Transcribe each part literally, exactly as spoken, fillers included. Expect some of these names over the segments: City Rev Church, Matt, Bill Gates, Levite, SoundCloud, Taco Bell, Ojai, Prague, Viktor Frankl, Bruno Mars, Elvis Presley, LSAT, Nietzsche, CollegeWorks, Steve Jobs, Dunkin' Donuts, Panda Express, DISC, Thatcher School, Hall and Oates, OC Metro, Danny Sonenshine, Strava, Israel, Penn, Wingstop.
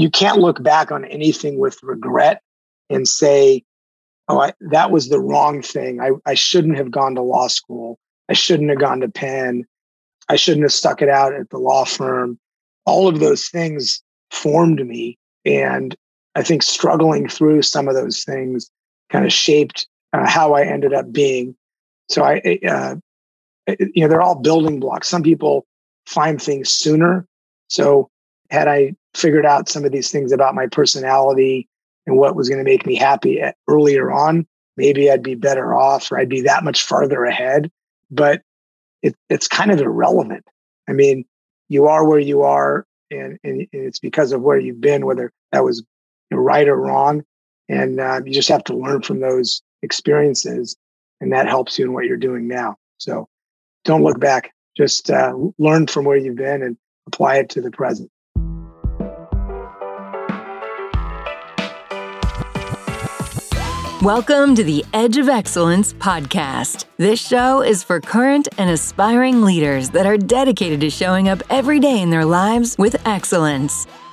you can't look back on anything with regret and say, oh, I, that was the wrong thing. I, I shouldn't have gone to law school. I shouldn't have gone to Penn. I shouldn't have stuck it out at the law firm. All of those things formed me. And I think struggling through some of those things kind of shaped uh, how I ended up being. So I, uh, you know, they're all building blocks. Some people find things sooner. So had I figured out some of these things about my personality and what was going to make me happy at, earlier on, maybe I'd be better off, or I'd be that much farther ahead. But it, it's kind of irrelevant. I mean, you are where you are, and, and it's because of where you've been, whether that was right or wrong. And uh, you just have to learn from those experiences, and that helps you in what you're doing now. So don't look back. Just uh, learn from where you've been and apply it to the present. Welcome to the Edge of Excellence podcast. This show is for current and aspiring leaders that are dedicated to showing up every day in their lives with excellence.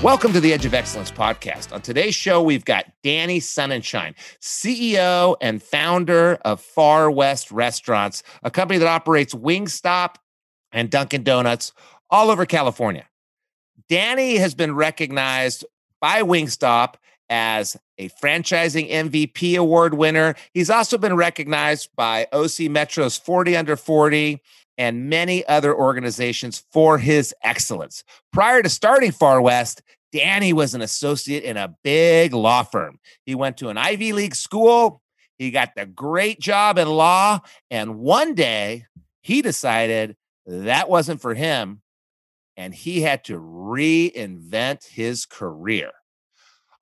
Welcome to the Edge of Excellence podcast. On today's show, we've got Danny Sonenshine, C E O and founder of Far West Restaurants, a company that operates Wingstop and Dunkin' Donuts all over California. Danny has been recognized by Wingstop as a franchising M V P award winner. He's also been recognized by O C Metro's forty under forty and many other organizations for his excellence. Prior to starting Far West, Danny was an associate in a big law firm. He went to an Ivy League school. He got the great job in law. And one day he decided that wasn't for him, and he had to reinvent his career.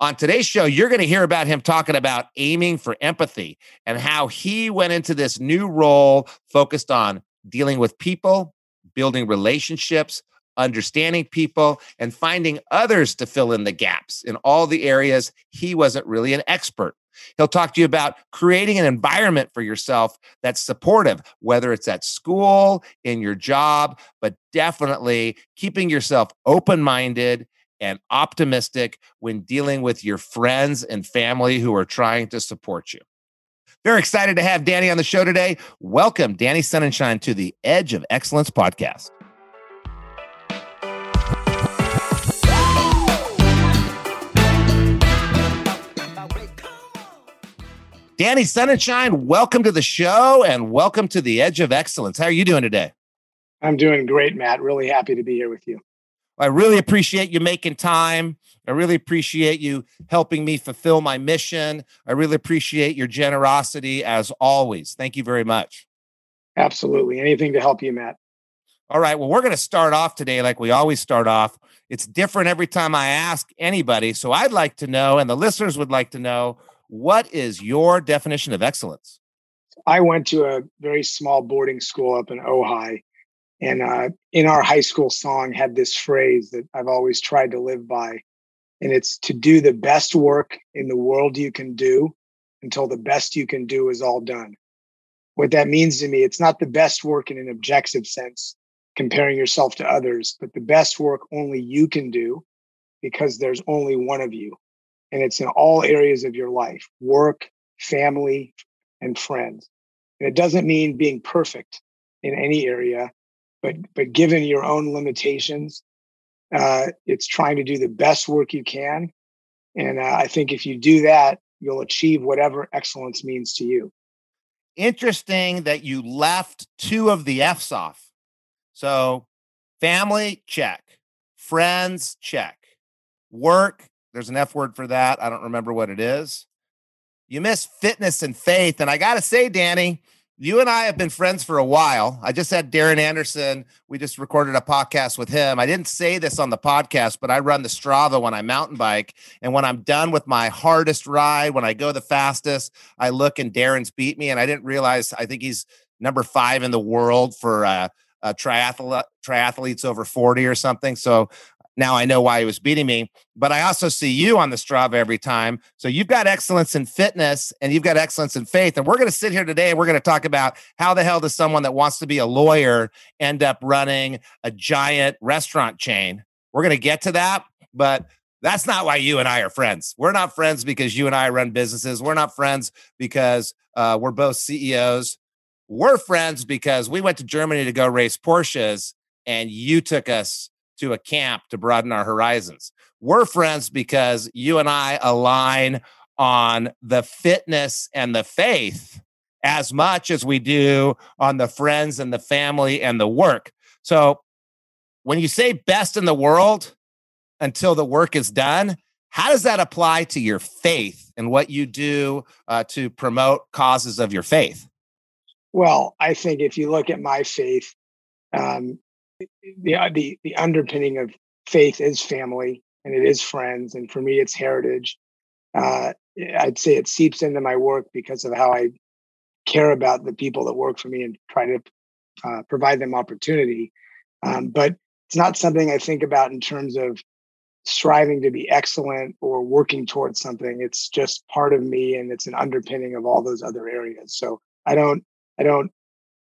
On today's show, you're going to hear about him talking about aiming for empathy and how he went into this new role focused on dealing with people, building relationships, understanding people, and finding others to fill in the gaps in all the areas he wasn't really an expert. He'll talk to you about creating an environment for yourself that's supportive, whether it's at school, in your job, but definitely keeping yourself open-minded and optimistic when dealing with your friends and family who are trying to support you. Very excited to have Danny on the show today. Welcome, Danny Sonenshine, to the Edge of Excellence podcast. Danny Sonenshine, welcome to the show and welcome to the Edge of Excellence. How are you doing today? I'm doing great, Matt. Really happy to be here with you. I really appreciate you making time. I really appreciate you helping me fulfill my mission. I really appreciate your generosity as always. Thank you very much. Absolutely. Anything to help you, Matt. All right. Well, we're going to start off today like we always start off. It's different every time I ask anybody. So I'd like to know, and the listeners would like to know, what is your definition of excellence? I went to a very small boarding school up in Ojai. And uh, in our high school song had this phrase that I've always tried to live by, and it's to do the best work in the world you can do until the best you can do is all done. What that means to me, it's not the best work in an objective sense, comparing yourself to others, but the best work only you can do because there's only one of you. And it's in all areas of your life, work, family, and friends. And it doesn't mean being perfect in any area. But but given your own limitations, uh, it's trying to do the best work you can. And uh, I think if you do that, you'll achieve whatever excellence means to you. Interesting that you left two of the F's off. So family, check. Friends, check. Work, there's an F word for that. I don't remember what it is. You missed fitness and faith. And I got to say, Danny, you and I have been friends for a while. I just had Darren Anderson. We just recorded a podcast with him. I didn't say this on the podcast, but I run the Strava when I mountain bike. And when I'm done with my hardest ride, when I go the fastest, I look and Darren's beat me. And I didn't realize, I think he's number five in the world for uh, uh, triathlete, triathletes over forty or something. So now I know why he was beating me, but I also see you on the Strava every time. So you've got excellence in fitness and you've got excellence in faith. And we're going to sit here today and we're going to talk about how the hell does someone that wants to be a lawyer end up running a giant restaurant chain? We're going to get to that, but that's not why you and I are friends. We're not friends because you and I run businesses. We're not friends because uh, we're both C E Os. We're friends because we went to Germany to go race Porsches and you took us to a camp to broaden our horizons. We're friends because you and I align on the fitness and the faith as much as we do on the friends and the family and the work. So when you say best in the world until the work is done, how does that apply to your faith and what you do uh, to promote causes of your faith? Well, I think if you look at my faith, um, The, the the underpinning of faith is family and it is friends. And for me, it's heritage. Uh, I'd say it seeps into my work because of how I care about the people that work for me and try to uh, provide them opportunity. Um, but it's not something I think about in terms of striving to be excellent or working towards something. It's just part of me and it's an underpinning of all those other areas. So I don't, I don't,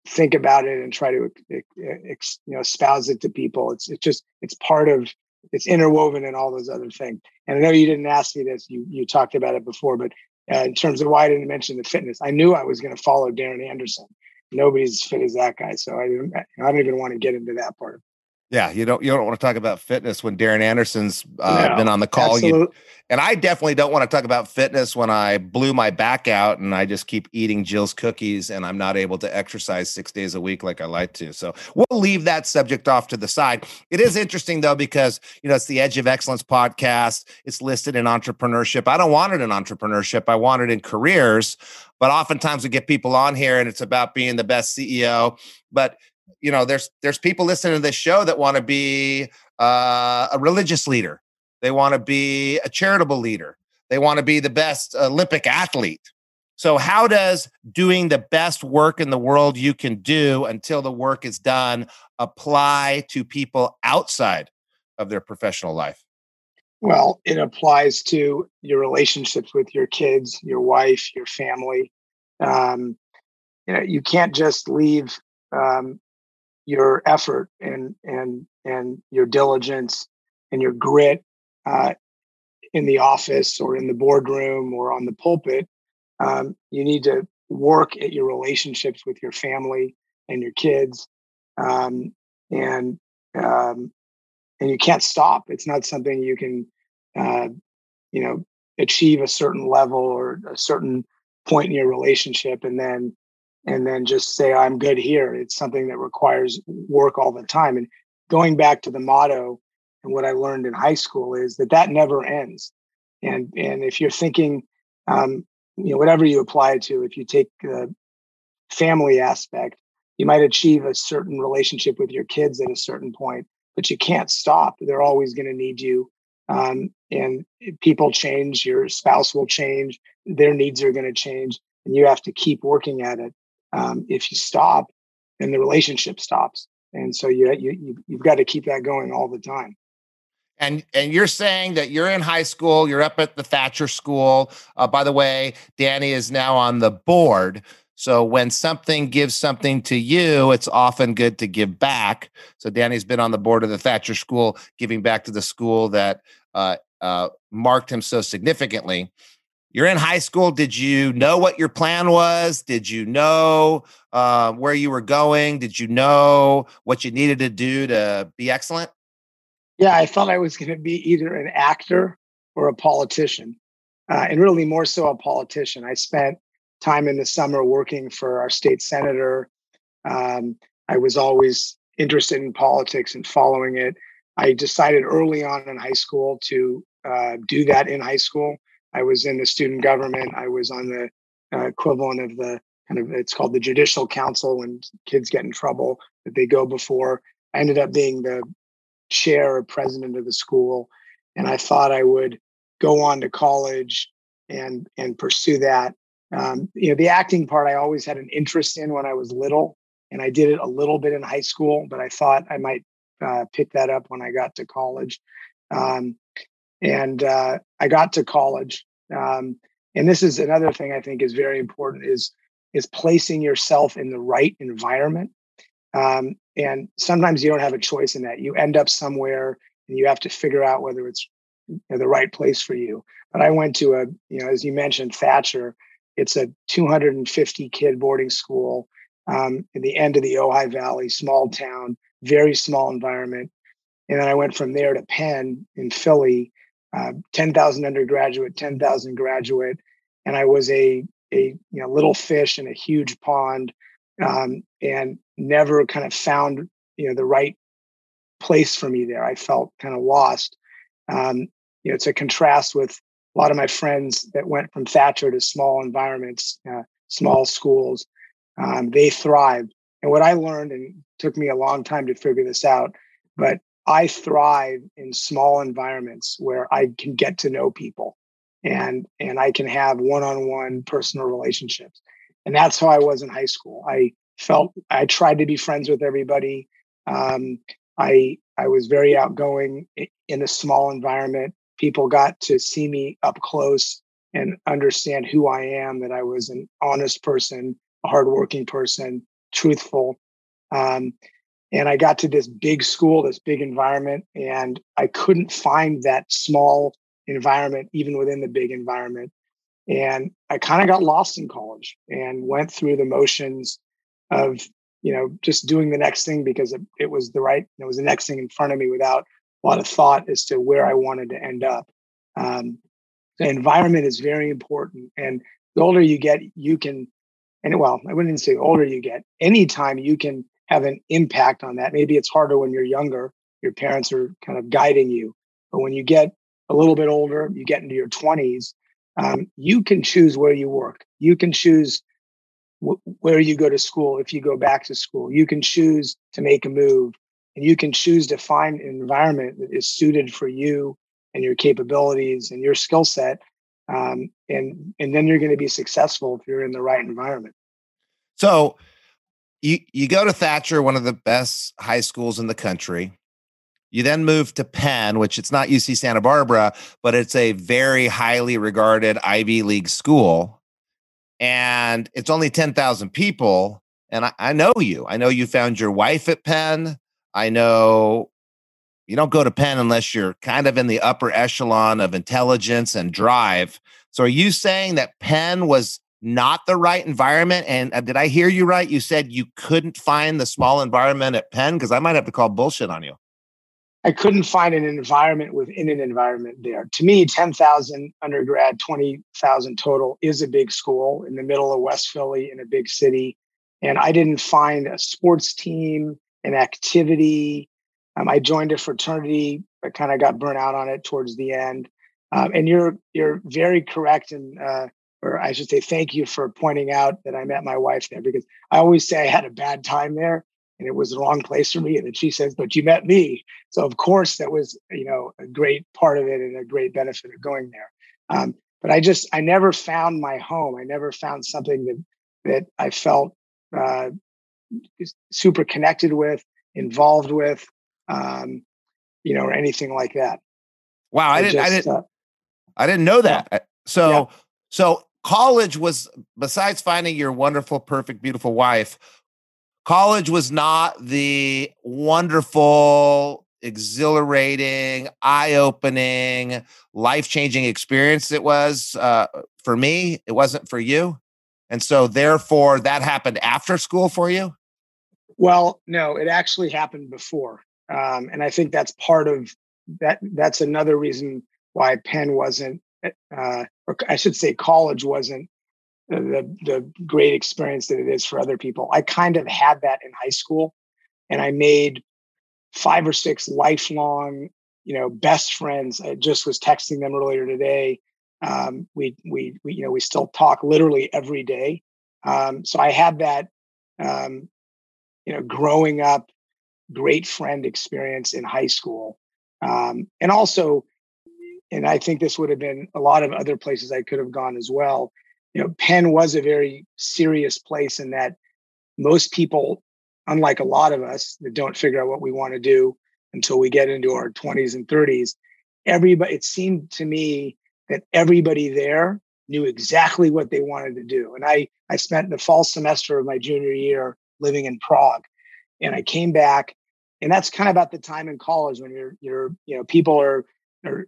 think about it and try to, you know, espouse it to people. It's it's just it's part of it's interwoven in all those other things. And I know you didn't ask me this. You you talked about it before, but uh, in terms of why I didn't mention the fitness, I knew I was going to follow Darren Anderson. Nobody's as fit as that guy, so I didn't. I don't even want to get into that part. Yeah, you don't you don't want to talk about fitness when Darren Anderson's uh, no, been on the call. You, and I definitely don't want to talk about fitness when I blew my back out and I just keep eating Jill's cookies and I'm not able to exercise six days a week like I like to. So we'll leave that subject off to the side. It is interesting, though, because, you know, it's the Edge of Excellence podcast. It's listed in entrepreneurship. I don't want it in entrepreneurship. I want it in careers. But oftentimes we get people on here and it's about being the best C E O. But you know, there's there's people listening to this show that want to be uh, a religious leader. They want to be a charitable leader. They want to be the best Olympic athlete. So how does doing the best work in the world you can do until the work is done apply to people outside of their professional life? Well, it applies to your relationships with your kids, your wife, your family. Um, you know, you can't just leave um, your effort and and and your diligence and your grit uh, in the office or in the boardroom or on the pulpit. Um, you need to work at your relationships with your family and your kids, um, and um, and you can't stop. It's not something you can, uh, you know, achieve a certain level or a certain point in your relationship and then. And then just say, I'm good here. It's something that requires work all the time. And going back to the motto and what I learned in high school is that that never ends. And and if you're thinking, um, you know, whatever you apply it to, if you take the family aspect, you might achieve a certain relationship with your kids at a certain point, but you can't stop. They're always going to need you. Um, and people change. Your spouse will change. Their needs are going to change. And you have to keep working at it. Um, if you stop, then the relationship stops. And so you, you, you've got to keep that going all the time. And and you're saying that you're in high school, you're up at the Thatcher School. Uh, by the way, Danny is now on the board. So when something gives something to you, it's often good to give back. So Danny's been on the board of the Thatcher School, giving back to the school that uh, uh, marked him so significantly. You're in high school. Did you know what your plan was? Did you know uh, where you were going? Did you know what you needed to do to be excellent? Yeah, I thought I was going to be either an actor or a politician, uh, and really more so a politician. I spent time in the summer working for our state senator. Um, I was always interested in politics and following it. I decided early on in high school to uh, do that in high school. I was in the student government. I was on the uh, equivalent of the kind of, it's called the judicial council when kids get in trouble, that they go before. I ended up being the chair or president of the school. And I thought I would go on to college and, and pursue that. Um, you know, the acting part, I always had an interest in when I was little, and I did it a little bit in high school, but I thought I might uh, pick that up when I got to college. Um, and uh, I got to college. Um, and this is another thing I think is very important, is, is placing yourself in the right environment. Um, and sometimes you don't have a choice in that. You end up somewhere and you have to figure out whether it's, you know, the right place for you. But I went to a, you know, as you mentioned, Thatcher. It's a two hundred fifty kid boarding school um, in the end of the Ojai Valley, small town, very small environment. And then I went from there to Penn in Philly, uh, ten thousand undergraduate, ten thousand graduate. And I was a, a you know, little fish in a huge pond, um, and never kind of found, you know, the right place for me there. I felt kind of lost. Um, you know, it's a contrast with a lot of my friends that went from Thatcher to small environments, uh, small schools. Um, they thrived. And what I learned, and it took me a long time to figure this out, but I thrive in small environments where I can get to know people, and, and I can have one-on-one personal relationships. And that's how I was in high school. I felt I tried to be friends with everybody. Um, I, I was very outgoing in a small environment. People got to see me up close and understand who I am, that I was an honest person, a hardworking person, truthful. Um, and I got to this big school, this big environment, and I couldn't find that small environment, even within the big environment. And I kind of got lost in college and went through the motions of, you know, just doing the next thing because it, it was the right, it was the next thing in front of me without a lot of thought as to where I wanted to end up. Um, the environment is very important. And the older you get, you can, and well, I wouldn't say older you get, anytime you can have an impact on that. Maybe it's harder when you're younger, your parents are kind of guiding you. But when you get a little bit older, you get into your twenties, um, you can choose where you work. You can choose w- where you go to school. If you go back to school, you can choose to make a move. And you can choose to find an environment that is suited for you and your capabilities and your skill set. Um, and, and then you're going to be successful if you're in the right environment. So you, you go to Thatcher, one of the best high schools in the country. You then move to Penn, which it's not U C Santa Barbara, but it's a very highly regarded Ivy League school. And it's only ten thousand people. And I, I know you. I know you found your wife at Penn. I know you don't go to Penn unless you're kind of in the upper echelon of intelligence and drive. So are you saying that Penn was not the right environment? And did I hear you right? You said you couldn't find the small environment at Penn, because I might have to call bullshit on you. I couldn't find an environment within an environment there. To me, ten thousand undergrad, twenty thousand total is a big school in the middle of West Philly in a big city. And I didn't find a sports team, an activity. Um, I joined a fraternity, but kind of got burnt out on it towards the end. Um, and you're you're very correct, and uh, or I should say, thank you for pointing out that I met my wife there, because I always say I had a bad time there, and it was the wrong place for me. And then she says, "But you met me," so of course that was, you know, a great part of it and a great benefit of going there. Um, but I just I never found my home. I never found something that that I felt Uh, super connected with, involved with, um, you know, or anything like that. Wow. I, I didn't, just, I didn't, uh, I didn't know that. Yeah. So, yeah. so college was, besides finding your wonderful, perfect, beautiful wife, college was not the wonderful, exhilarating, eye-opening, life-changing experience it was uh, for me. It wasn't for you. And so therefore that happened after school for you? Well, no, it actually happened before. Um, and I think that's part of that. That's another reason why Penn wasn't, uh, or I should say college wasn't the, the great experience that it is for other people. I kind of had that in high school, and I made five or six lifelong, you know, best friends. I just was texting them earlier today. Um, we, we, we, you know, we still talk literally every day. Um, so I had that, um, you know, growing up, great friend experience in high school. Um, and also, and I think this would have been a lot of other places I could have gone as well. You know, Penn was a very serious place in that most people, unlike a lot of us that don't figure out what we want to do until we get into our twenties and thirties, everybody, it seemed to me that everybody there knew exactly what they wanted to do. And I, I spent the fall semester of my junior year living in Prague, and I came back, and that's kind of about the time in college when you're, you're, you know, people are,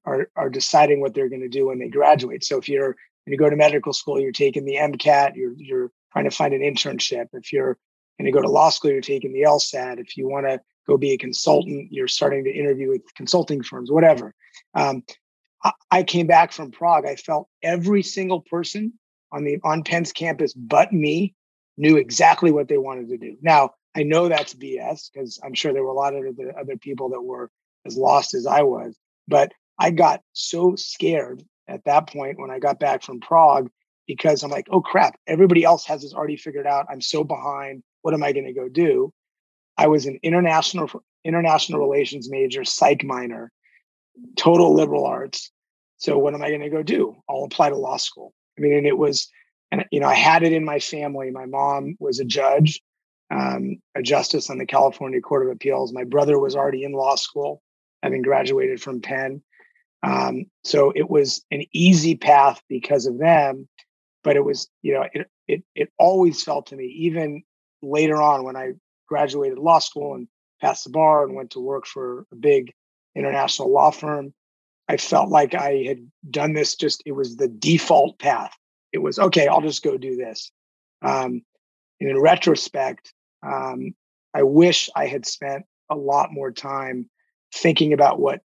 are, are deciding what they're going to do when they graduate. So if you're, when you go to medical school, you're taking the MCAT, you're, you're trying to find an internship. If you're going to go to law school, you're taking the LSAT. If you want to go be a consultant, you're starting to interview with consulting firms, whatever. Um, I came back from Prague. I felt every single person on the on Penn's campus but me knew exactly what they wanted to do. Now, I know that's B S because I'm sure there were a lot of other, other people that were as lost as I was. But I got so scared at that point when I got back from Prague because I'm like, oh, crap, everybody else has this already figured out. I'm so behind. What am I going to go do? I was an international international relations major, psych minor, total liberal arts. So what am I going to go do? I'll apply to law school. I mean, and it was, and you know, I had it in my family. My mom was a judge, um, a justice on the California Court of Appeals. My brother was already in law school, having graduated from Penn. Um, so it was an easy path because of them, but it was, you know, it, it, it always felt to me, even later on when I graduated law school and passed the bar and went to work for a big international law firm, I felt like I had done this just, it was the default path. It was, okay, I'll just go do this. Um, and in retrospect, um, I wish I had spent a lot more time thinking about what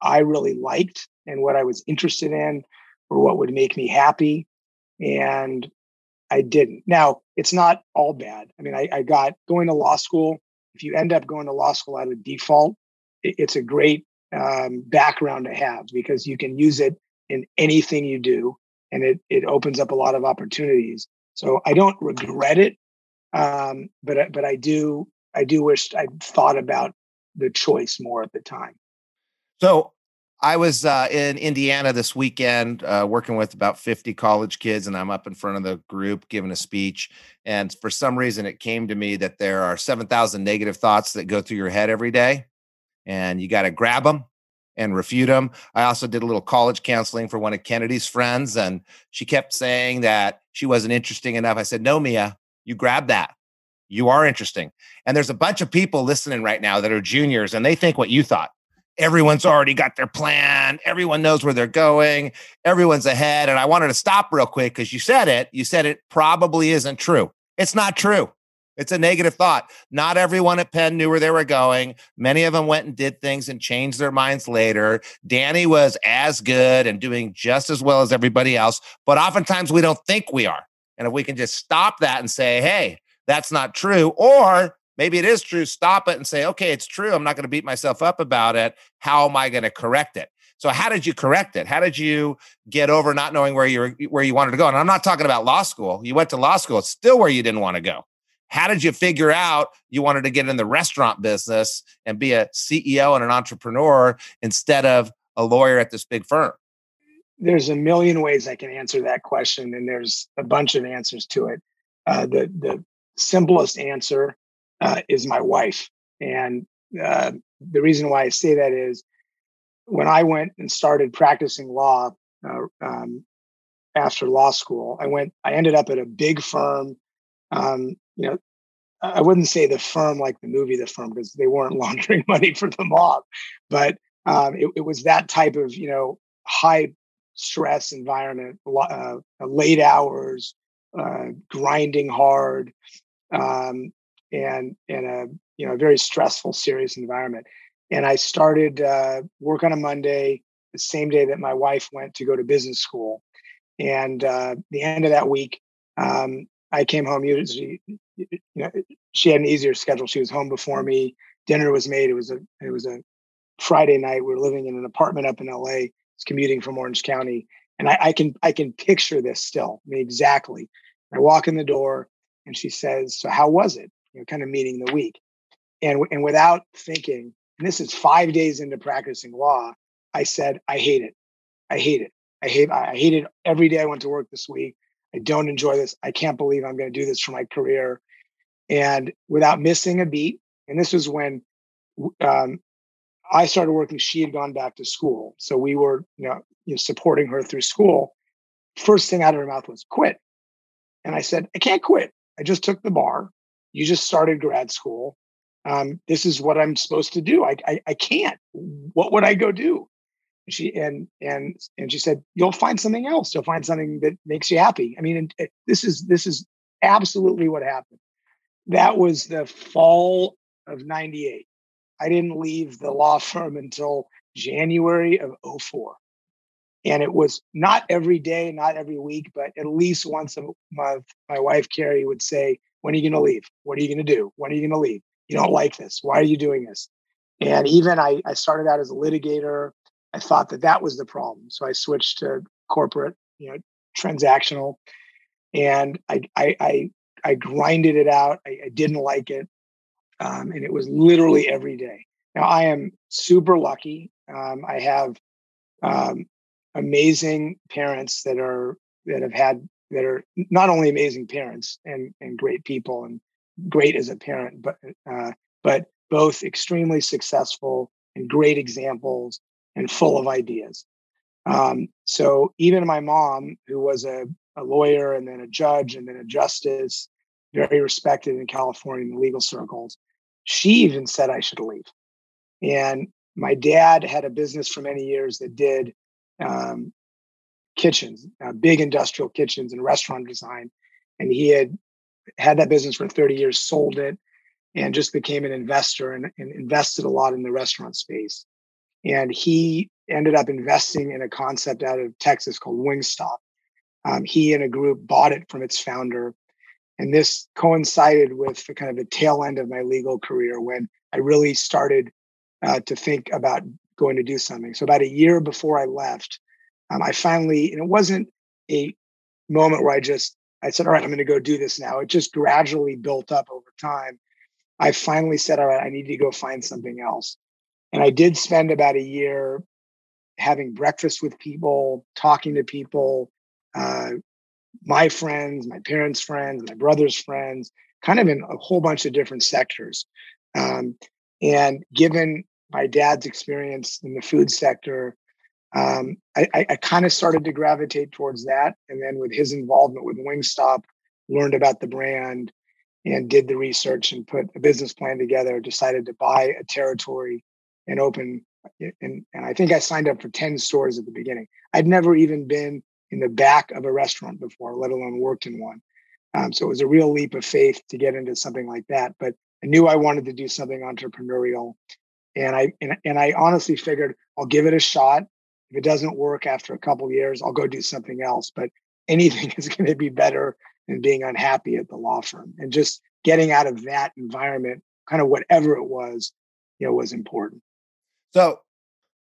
I really liked and what I was interested in or what would make me happy. And I didn't. Now, it's not all bad. I mean, I, I got going to law school. If you end up going to law school out of default, it, it's a great um, background to have because you can use it in anything you do. And it, it opens up a lot of opportunities. So I don't regret it. Um, but, but I do, I do wish I'd thought about the choice more at the time. So I was uh, in Indiana this weekend uh, working with about fifty college kids, and I'm up in front of the group giving a speech. And for some reason, it came to me that there are seven thousand negative thoughts that go through your head every day, and you got to grab them and refute them. I also did a little college counseling for one of Kennedy's friends, and she kept saying that she wasn't interesting enough. I said, no, Mia, you grab that. You are interesting. And there's a bunch of people listening right now that are juniors, and they think what you thought. Everyone's already got their plan. Everyone knows where they're going. Everyone's ahead. And I wanted to stop real quick because you said it. You said it probably isn't true. It's not true. It's a negative thought. Not everyone at Penn knew where they were going. Many of them went and did things and changed their minds later. Danny was as good and doing just as well as everybody else. But oftentimes we don't think we are. And if we can just stop that and say, hey, that's not true, or maybe it is true, stop it and say, okay, it's true. I'm not going to beat myself up about it. How am I going to correct it? So how did you correct it? How did you get over not knowing where you were, where you wanted to go? And I'm not talking about law school. You went to law school. It's still where you didn't want to go. How did you figure out you wanted to get in the restaurant business and be a C E O and an entrepreneur instead of a lawyer at this big firm? There's a million ways I can answer that question, and there's a bunch of answers to it. Uh, the, the simplest answer Uh, is my wife. And uh, the reason why I say that is when I went and started practicing law uh, um, after law school, I went, I ended up at a big firm. Um, you know, I wouldn't say the firm like the movie The Firm, because they weren't laundering money for the mob, but um, it, it was that type of, you know, high stress environment, uh, late hours, uh, grinding hard, um, and in a, you know, very stressful, serious environment. And I started uh, work on a Monday, the same day that my wife went to go to business school. And uh, the end of that week, um, I came home. Usually, you know, she had an easier schedule. She was home before me. Dinner was made. It was a, it was a Friday night. We were living in an apartment up in L A. I was commuting from Orange County. And I, I can, I can picture this still. I mean, exactly. I walk in the door and she says, "So how was it?" You know, kind of meeting the week. And, and without thinking, and this is five days into practicing law, I said, I hate it. I hate it. I hate, I hated every day I went to work this week. I don't enjoy this. I can't believe I'm going to do this for my career. And without missing a beat, and this was when um, I started working, she had gone back to school. So we were, you know, you know, supporting her through school. First thing out of her mouth was quit. And I said, I can't quit. I just took the bar. You just started grad school. Um, this is what I'm supposed to do. I, I I can't. What would I go do? And she and and and she said, "You'll find something else. You'll find something that makes you happy." I mean, and, and this is this is absolutely what happened. That was the fall of ninety-eight. I didn't leave the law firm until January of oh four, and it was not every day, not every week, but at least once a month. My wife Carrie would say, "When are you going to leave? What are you going to do? When are you going to leave? You don't like this. Why are you doing this?" And even I, I started out as a litigator. I thought that that was the problem. So I switched to corporate, you know, transactional. And I I, I, I grinded it out. I, I didn't like it. Um, and it was literally every day. Now, I am super lucky. Um, I have um, amazing parents that are that have had that are not only amazing parents and, and great people and great as a parent, but uh, but both extremely successful and great examples and full of ideas. Um, so even my mom, who was a, a lawyer and then a judge and then a justice, very respected in California in legal circles, she even said I should leave. And my dad had a business for many years that did um, kitchens, uh, big industrial kitchens and restaurant design, and he had had that business for thirty years, sold it, and just became an investor and, and invested a lot in the restaurant space. And he ended up investing in a concept out of Texas called Wingstop. Um, he and a group bought it from its founder. And this coincided with the kind of the tail end of my legal career when I really started uh, to think about going to do something. So about a year before I left, um, I finally, and it wasn't a moment where I just, I said, all right, I'm going to go do this now. It just gradually built up over time. I finally said, all right, I need to go find something else. And I did spend about a year having breakfast with people, talking to people, uh, my friends, my parents' friends, my brother's friends, kind of in a whole bunch of different sectors. Um, and given my dad's experience in the food sector, Um, I, I, I kind of started to gravitate towards that. And then with his involvement with Wingstop, learned about the brand and did the research and put a business plan together, decided to buy a territory and open. And, and I think I signed up for ten stores at the beginning. I'd never even been in the back of a restaurant before, let alone worked in one. Um, so it was a real leap of faith to get into something like that. But I knew I wanted to do something entrepreneurial. And I, and, and I honestly figured I'll give it a shot. If it doesn't work after a couple of years, I'll go do something else. But anything is going to be better than being unhappy at the law firm. And just getting out of that environment, kind of whatever it was, you know, was important. So,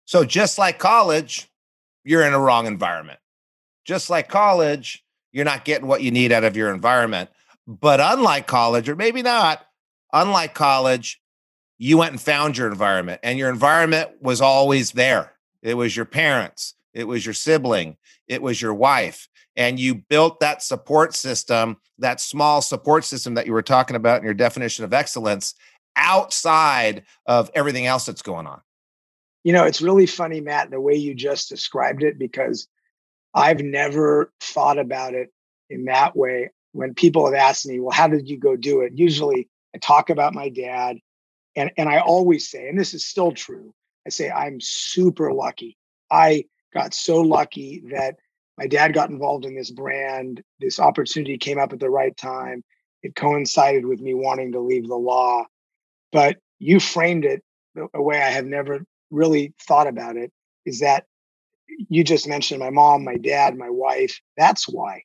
so just like college, you're in a wrong environment. Just like college, you're not getting what you need out of your environment. But unlike college, or maybe not, unlike college, you went and found your environment, and your environment was always there. It was your parents, it was your sibling, it was your wife. And you built that support system, that small support system that you were talking about in your definition of excellence, outside of everything else that's going on. You know, it's really funny, Matt, the way you just described it, because I've never thought about it in that way. When people have asked me, well, how did you go do it? Usually I talk about my dad, and, and I always say, and this is still true, I say, I'm super lucky. I got so lucky that my dad got involved in this brand. This opportunity came up at the right time. It coincided with me wanting to leave the law. But you framed it a way I have never really thought about it, is that you just mentioned my mom, my dad, my wife. That's why.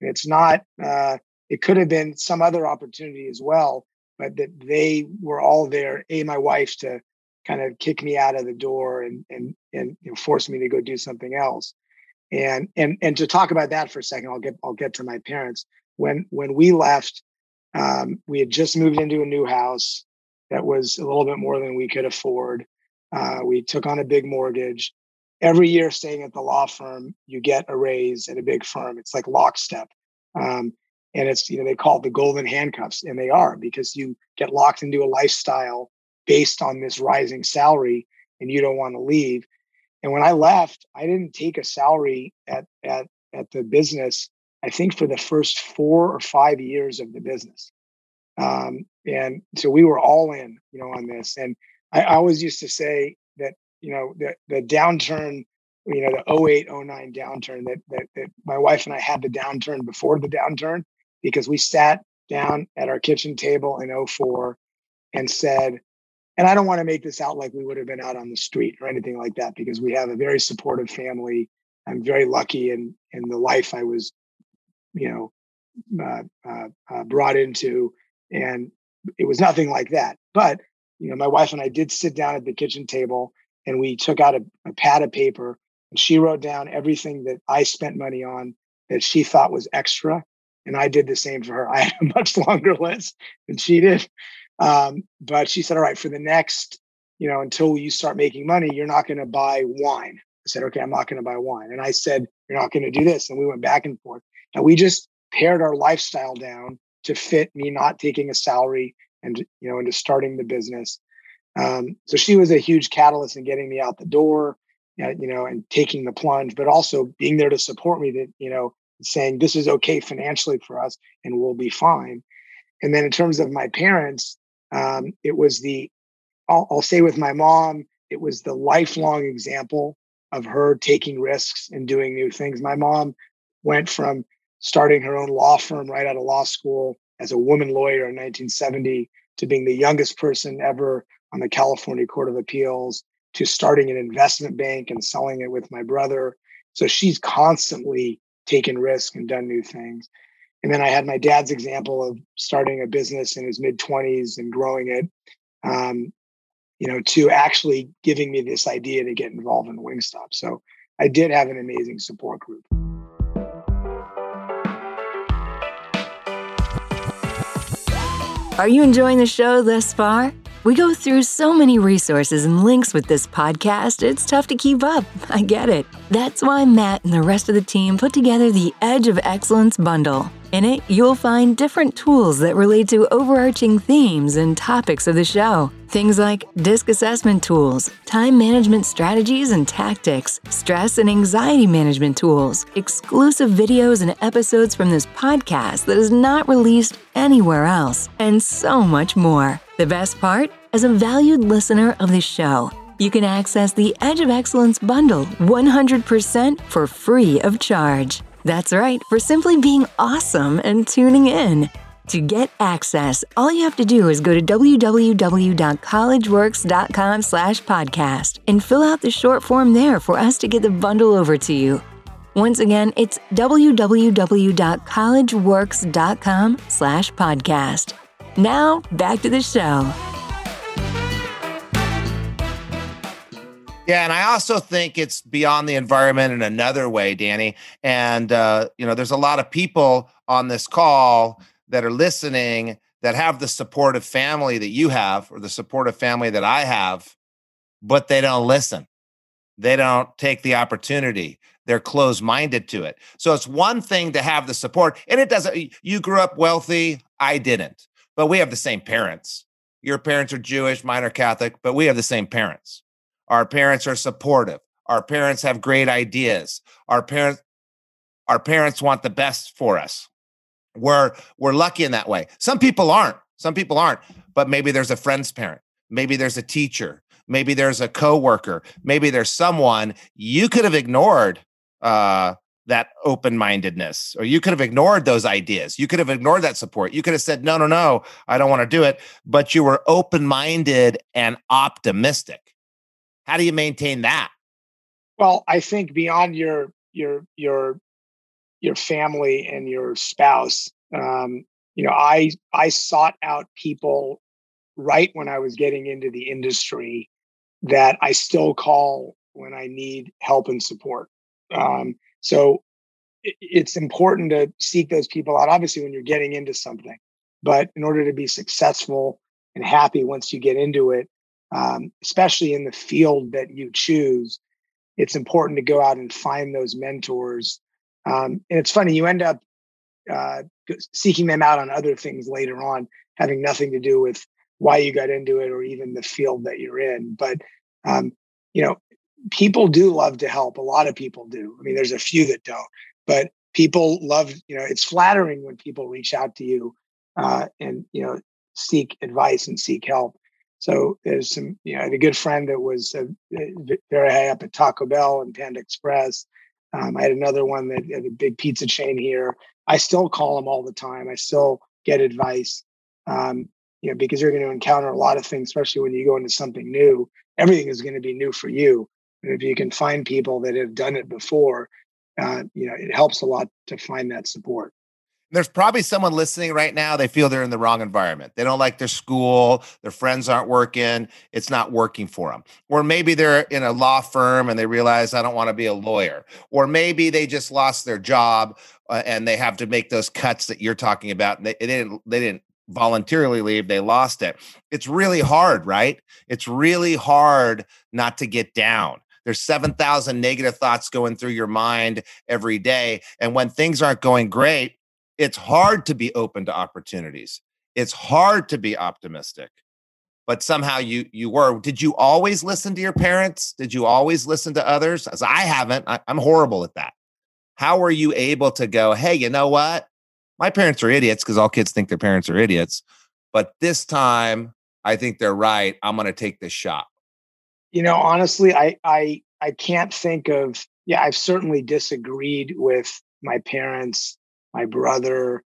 And it's not, uh, it could have been some other opportunity as well, but that they were all there. A, my wife to kind of kick me out of the door and and and you know, force me to go do something else. And and and to talk about that for a second, I'll get I'll get to my parents. when when we left, um, we had just moved into a new house that was a little bit more than we could afford. Uh, we took on a big mortgage. Every year staying at the law firm, you get a raise at a big firm. It's like lockstep. Um, and it's, you know, they call it the golden handcuffs, and they are, because you get locked into a lifestyle based on this rising salary and you don't want to leave. And when I left, I didn't take a salary at, at, at the business, I think for the first four or five years of the business. Um, and so we were all in, you know, on this. And I, I always used to say that, you know, the, the downturn, you know, the oh eight, oh nine downturn that, that, that my wife and I had the downturn before the downturn, because we sat down at our kitchen table in oh four and said, and I don't want to make this out like we would have been out on the street or anything like that, because we have a very supportive family. I'm very lucky in, in the life I was, you know, uh, uh, uh, brought into, and it was nothing like that. But, you know, my wife and I did sit down at the kitchen table, and we took out a, a pad of paper, and she wrote down everything that I spent money on that she thought was extra. And I did the same for her. I had a much longer list than she did. Um, but she said, all right, for the next, you know, until you start making money, you're not going to buy wine. I said, okay, I'm not going to buy wine. And I said, you're not going to do this. And we went back and forth. And we just pared our lifestyle down to fit me not taking a salary and, you know, into starting the business. Um, so she was a huge catalyst in getting me out the door, you know, and taking the plunge, but also being there to support me, that, you know, saying this is okay financially for us and we'll be fine. And then in terms of my parents, um, it was the, I'll, I'll say with my mom, it was the lifelong example of her taking risks and doing new things. My mom went from starting her own law firm right out of law school as a woman lawyer in nineteen seventy to being the youngest person ever on the California Court of Appeals, to starting an investment bank and selling it with my brother. So she's constantly taken risks and done new things. And then I had my dad's example of starting a business in his mid twenties and growing it, um, you know, to actually giving me this idea to get involved in Wingstop. So I did have an amazing support group. Are you enjoying the show thus far? We go through so many resources and links with this podcast, it's tough to keep up. I get it. That's why Matt and the rest of the team put together the Edge of Excellence bundle. In it, you'll find different tools that relate to overarching themes and topics of the show. Things like DISC assessment tools, time management strategies and tactics, stress and anxiety management tools, exclusive videos and episodes from this podcast that is not released anywhere else, and so much more. The best part? As a valued listener of the show, you can access the Edge of Excellence bundle one hundred percent for free of charge. That's right, for simply being awesome and tuning in. To get access, all you have to do is go to www.collegeworks.com slash podcast and fill out the short form there for us to get the bundle over to you. Once again, it's www.collegeworks.com slash podcast. Now, back to the show. Yeah, and I also think it's beyond the environment in another way, Danny. And, uh, you know, there's a lot of people on this call that are listening that have the supportive family that you have or the supportive family that I have, but they don't listen. They don't take the opportunity. They're closed-minded to it. So it's one thing to have the support, and it doesn't, you grew up wealthy, I didn't, but we have the same parents. Your parents are Jewish, mine are Catholic, but we have the same parents. Our parents are supportive. Our parents have great ideas. Our parents, our parents want the best for us. We're, we're lucky in that way. Some people aren't. Some people aren't. But maybe there's a friend's parent. Maybe there's a teacher. Maybe there's a coworker. Maybe there's someone you could have ignored uh, that open-mindedness, or you could have ignored those ideas. You could have ignored that support. You could have said, no, no, no, I don't want to do it. But you were open-minded and optimistic. How do you maintain that? Well, I think beyond your your your your family and your spouse, um, you know, I I sought out people right when I was getting into the industry that I still call when I need help and support. Um, so it's important to seek those people out, obviously, when you're getting into something. But in order to be successful and happy once you get into it, um, especially in the field that you choose, it's important to go out and find those mentors. Um, and it's funny, you end up uh, seeking them out on other things later on, having nothing to do with why you got into it or even the field that you're in. But, um, you know, people do love to help. A lot of people do. I mean, there's a few that don't, but people love, you know, it's flattering when people reach out to you uh, and, you know, seek advice and seek help. So there's some, you know, I had a good friend that was uh, very high up at Taco Bell and Panda Express. Um, I had another one that had a big pizza chain here. I still call him all the time. I still get advice, um, you know, because you're going to encounter a lot of things, especially when you go into something new. Everything is going to be new for you. And if you can find people that have done it before, uh, you know, it helps a lot to find that support. There's probably someone listening right now. They feel they're in the wrong environment. They don't like their school. Their friends aren't working. It's not working for them. Or maybe they're in a law firm and they realize I don't want to be a lawyer. Or maybe they just lost their job uh, and they have to make those cuts that you're talking about. And they, they didn't, they didn't voluntarily leave. They lost it. It's really hard, right? It's really hard not to get down. There's seven thousand negative thoughts going through your mind every day. And when things aren't going great, it's hard to be open to opportunities. It's hard to be optimistic, but somehow you you were. Did you always listen to your parents? Did you always listen to others? As I haven't, I, I'm horrible at that. How were you able to go, hey, you know what? My parents are idiots, because all kids think their parents are idiots. But this time, I think they're right. I'm going to take this shot. You know, honestly, I I I can't think of, yeah, I've certainly disagreed with my parents, my brother,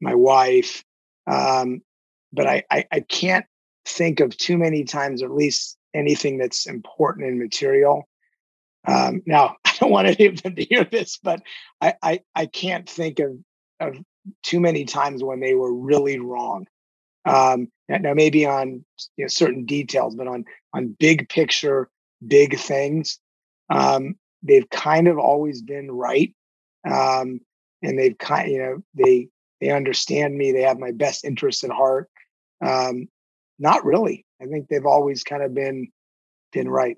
my wife. Um, but I, I, I can't think of too many times, at least anything that's important and material. Um, now, I don't want any of them to hear this, but I, I, I can't think of, of too many times when they were really wrong. Um, now, maybe on you know, certain details, but on on big picture, big things, um, they've kind of always been right. Um, And they've kind, you know, they they understand me. They have my best interests at heart. Um, not really. I think they've always kind of been been right.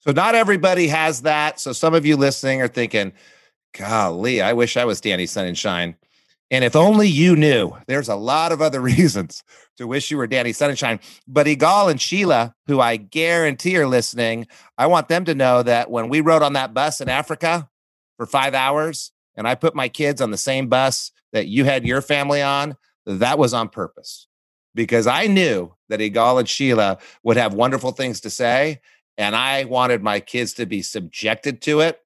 So not everybody has that. So some of you listening are thinking, "Golly, I wish I was Danny Sonenshine." And if only you knew. There's a lot of other reasons to wish you were Danny Sonenshine. But Igal and Sheila, who I guarantee are listening, I want them to know that when we rode on that bus in Africa for five hours. And I put my kids on the same bus that you had your family on, that was on purpose. Because I knew that Igal and Sheila would have wonderful things to say, and I wanted my kids to be subjected to it.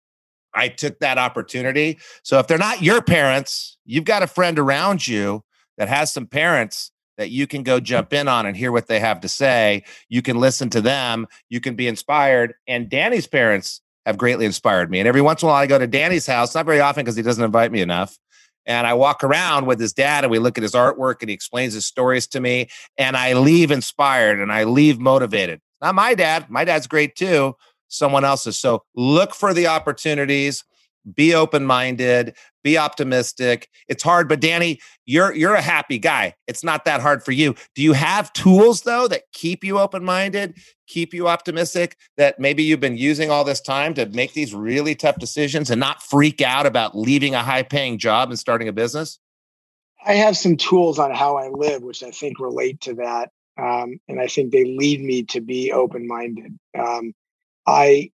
I took that opportunity. So if they're not your parents, you've got a friend around you that has some parents that you can go jump in on and hear what they have to say. You can listen to them. You can be inspired. And Danny's parents have greatly inspired me. And every once in a while I go to Danny's house, not very often because he doesn't invite me enough. And I walk around with his dad and we look at his artwork and he explains his stories to me. And I leave inspired and I leave motivated. Not my dad. My dad's great too. Someone else's. So look for the opportunities, be open-minded, be optimistic. It's hard, but Danny, you're, you're a happy guy. It's not that hard for you. Do you have tools though that keep you open-minded, keep you optimistic, that maybe you've been using all this time to make these really tough decisions and not freak out about leaving a high-paying job and starting a business? I have some tools on how I live, which I think relate to that. Um, and I think they lead me to be open-minded. Um, I,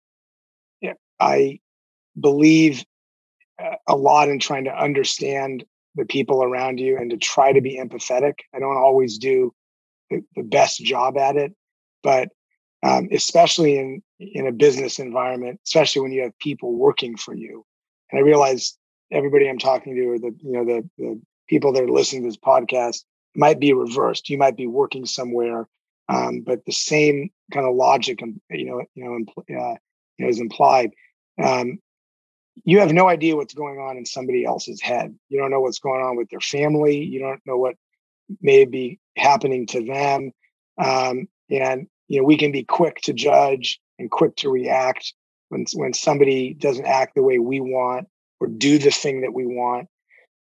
yeah, I believe uh, a lot in trying to understand the people around you and to try to be empathetic. I don't always do the, the best job at it, but Um, especially in, in a business environment, especially when you have people working for you. And I realize everybody I'm talking to or the, you know, the, the people that are listening to this podcast might be reversed. You might be working somewhere, um, but the same kind of logic, you know, you know, impl- uh, you know is implied. Um, you have no idea what's going on in somebody else's head. You don't know what's going on with their family. You don't know what may be happening to them. Um, and You know, we can be quick to judge and quick to react when when somebody doesn't act the way we want or do the thing that we want.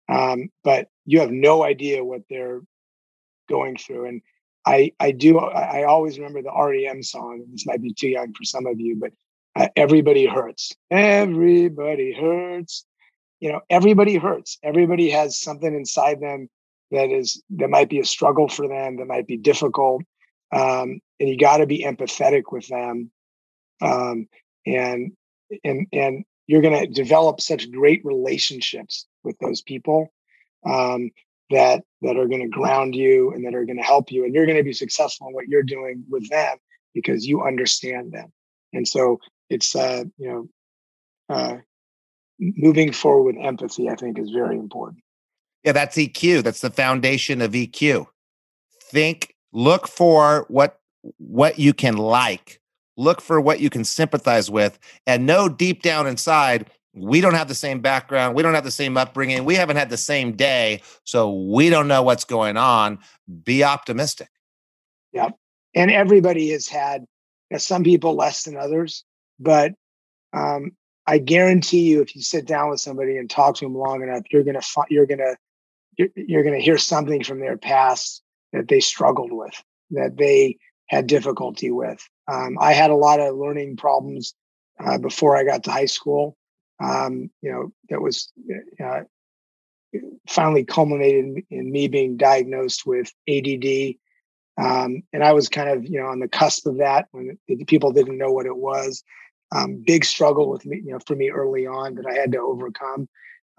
Um, but you have no idea what they're going through. And I, I do. I always remember the R E M song. This might be too young for some of you, but uh, everybody hurts. Everybody hurts. You know, everybody hurts. Everybody has something inside them that is, that might be a struggle for them, that might be difficult. Um, and you got to be empathetic with them. Um, and, and, and you're going to develop such great relationships with those people, um, that, that are going to ground you and that are going to help you. And you're going to be successful in what you're doing with them because you understand them. And so it's, uh, you know, uh, moving forward with empathy, I think, is very important. Yeah, that's E Q. That's the foundation of E Q. Think, look for what what you can like. Look for what you can sympathize with, and know deep down inside, we don't have the same background. We don't have the same upbringing. We haven't had the same day, so we don't know what's going on. Be optimistic. Yeah, and everybody has had, you know, some people less than others, but um, I guarantee you, if you sit down with somebody and talk to them long enough, you're gonna you're gonna you're, you're gonna hear something from their past that they struggled with, that they had difficulty with. Um, I had a lot of learning problems uh, before I got to high school. Um, you know, that was uh, finally culminated in, in me being diagnosed with A D D, um, and I was kind of you know on the cusp of that when the people didn't know what it was. Um, big struggle with me, you know, for me early on that I had to overcome.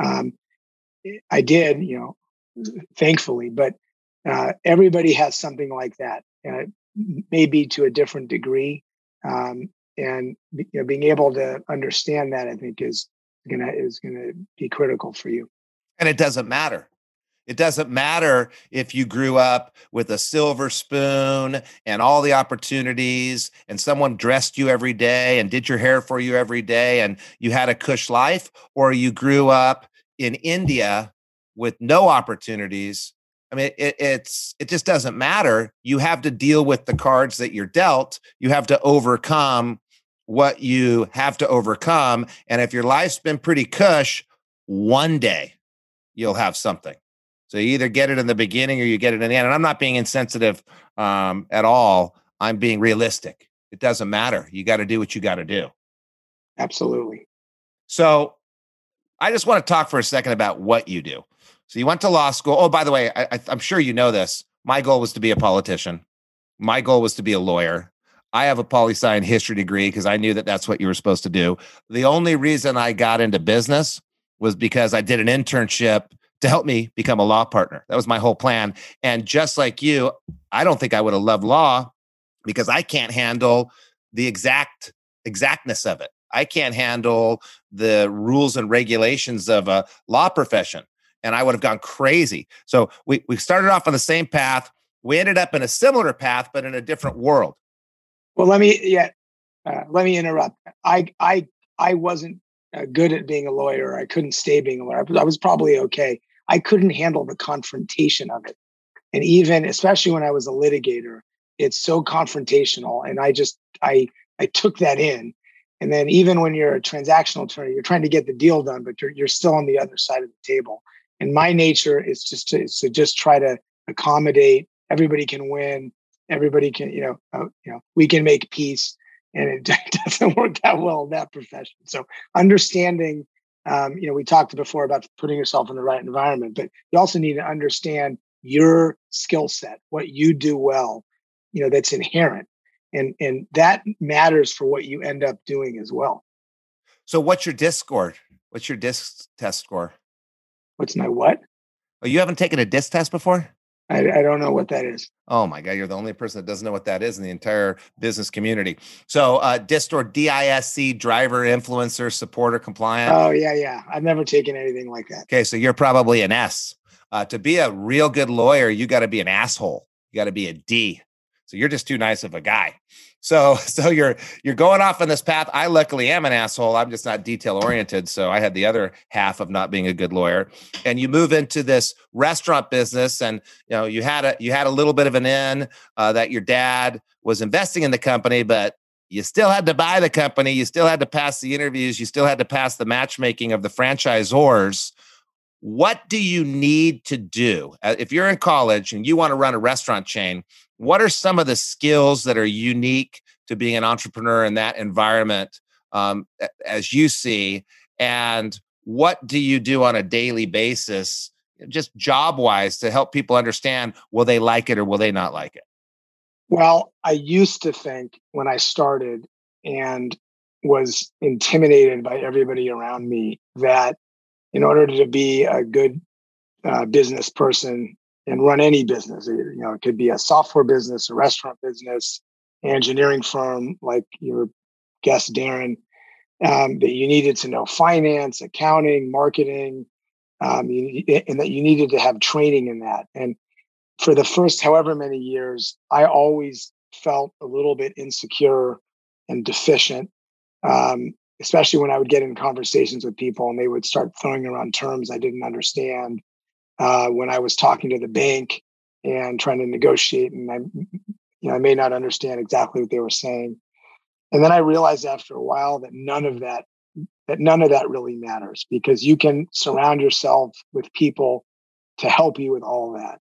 Um, I did, you know, thankfully, but uh, everybody has something like that, uh, maybe to a different degree. Um, and you know, being able to understand that, I think, is gonna is gonna be critical for you. And it doesn't matter. It doesn't matter if you grew up with a silver spoon and all the opportunities and someone dressed you every day and did your hair for you every day and you had a cush life, or you grew up in India with no opportunities. I mean, it, it's it just doesn't matter. You have to deal with the cards that you're dealt. You have to overcome what you have to overcome. And if your life's been pretty cush, one day you'll have something. So you either get it in the beginning or you get it in the end. And I'm not being insensitive um, at all. I'm being realistic. It doesn't matter. You got to do what you got to do. Absolutely. So I just want to talk for a second about what you do. So you went to law school. Oh, by the way, I, I, I'm sure you know this. My goal was to be a politician. My goal was to be a lawyer. I have a poli-sci and history degree because I knew that that's what you were supposed to do. The only reason I got into business was because I did an internship to help me become a law partner. That was my whole plan. And just like you, I don't think I would have loved law because I can't handle the exact exactness of it. I can't handle the rules and regulations of a law profession. And I would have gone crazy. So we, we started off on the same path. We ended up in a similar path, but in a different world. Well, let me, yeah, uh, let me interrupt. I, I, I wasn't uh, good at being a lawyer. I couldn't stay being a lawyer. I was probably okay. I couldn't handle the confrontation of it. And even, especially when I was a litigator, it's so confrontational. And I just, I, I took that in. And then even when you're a transactional attorney, you're trying to get the deal done, but you're, you're still on the other side of the table. And my nature is just to, is to just try to accommodate. Everybody can win. Everybody can, you know, uh, you know, we can make peace. And it doesn't work that well in that profession. So understanding, um, you know, we talked before about putting yourself in the right environment, but you also need to understand your skill set, what you do well, you know, that's inherent. And, and that matters for what you end up doing as well. So what's your D I S C score? What's your D I S C test score? What's my what? Oh, you haven't taken a D I S C test before? I, I don't know what that is. Oh my God. You're the only person that doesn't know what that is in the entire business community. So uh, D I S C, or D I S C, driver, influencer, supporter, compliant. Oh yeah. Yeah. I've never taken anything like that. Okay. So you're probably an S. Uh, to be a real good lawyer, you got to be an asshole. You got to be a D. So you're just too nice of a guy. So, so you're, you're going off on this path. I luckily am an asshole. I'm just not detail oriented. So I had the other half of not being a good lawyer, and you move into this restaurant business. And, you know, you had a, you had a little bit of an in uh, that your dad was investing in the company, but you still had to buy the company. You still had to pass the interviews. You still had to pass the matchmaking of the franchisors. What do you need to do? If you're in college and you want to run a restaurant chain, what are some of the skills that are unique to being an entrepreneur in that environment, um, as you see? And what do you do on a daily basis, just job-wise, to help people understand, will they like it or will they not like it? Well, I used to think when I started and was intimidated by everybody around me that in order to be a good uh, business person and run any business, you know, it could be a software business, a restaurant business, engineering firm like your guest, Darren, um, that you needed to know finance, accounting, marketing, um, you, and that you needed to have training in that. And for the first however many years, I always felt a little bit insecure and deficient, um, especially when I would get in conversations with people and they would start throwing around terms I didn't understand. Uh, when I was talking to the bank and trying to negotiate, and I, you know, I may not understand exactly what they were saying. And then I realized after a while that none of that, that none of that really matters, because you can surround yourself with people to help you with all that.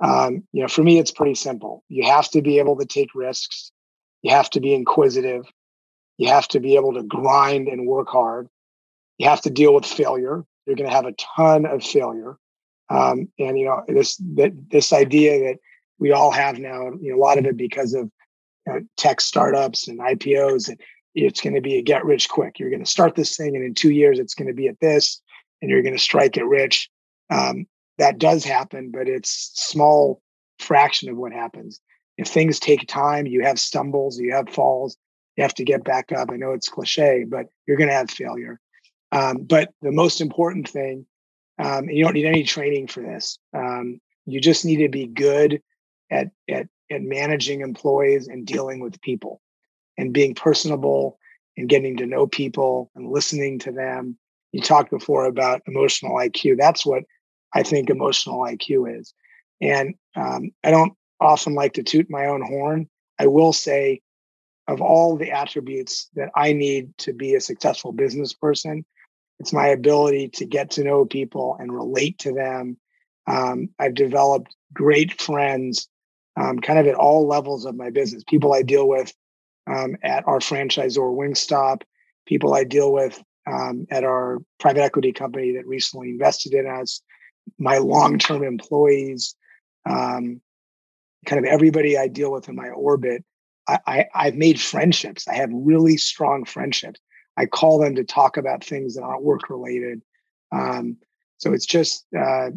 Um, you know, for me, it's pretty simple. You have to be able to take risks. You have to be inquisitive. You have to be able to grind and work hard. You have to deal with failure. You're going to have a ton of failure. Um, and, you know, this that, this idea that we all have now, you know, a lot of it because of you know, tech startups and I P Os, and it's going to be a get rich quick. You're going to start this thing and in two years it's going to be at this and you're going to strike it rich. Um, that does happen, but it's small fraction of what happens. If things take time, you have stumbles, you have falls, you have to get back up. I know it's cliche, but you're going to have failure. Um, but the most important thing, um, and you don't need any training for this. Um, you just need to be good at, at, at managing employees and dealing with people and being personable and getting to know people and listening to them. You talked before about emotional I Q. That's what I think emotional I Q is. And um, I don't often like to toot my own horn. I will say, of all the attributes that I need to be a successful business person, it's my ability to get to know people and relate to them. Um, I've developed great friends um, kind of at all levels of my business. People I deal with um, at our franchisor Wingstop, people I deal with um, at our private equity company that recently invested in us, my long-term employees, um, kind of everybody I deal with in my orbit. I, I, I've made friendships. I have really strong friendships. I call them to talk about things that aren't work-related. Um, so it's just, uh,